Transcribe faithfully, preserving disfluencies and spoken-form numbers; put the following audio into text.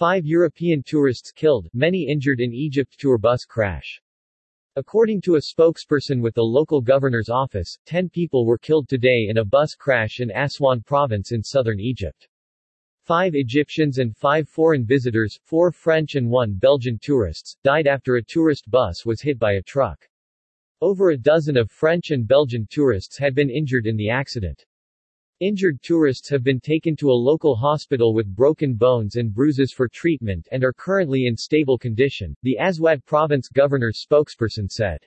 Five European tourists killed, many injured in Egypt tour bus crash. According to a spokesperson with the local governor's office, ten people were killed today in a bus crash in Aswan province in southern Egypt. Five Egyptians and five foreign visitors, four French and one Belgian tourists, died after a tourist bus was hit by a truck. Over a dozen of French and Belgian tourists had been injured in the accident. Injured tourists have been taken to a local hospital with broken bones and bruises for treatment and are currently in stable condition, the Aswad province governor's spokesperson said.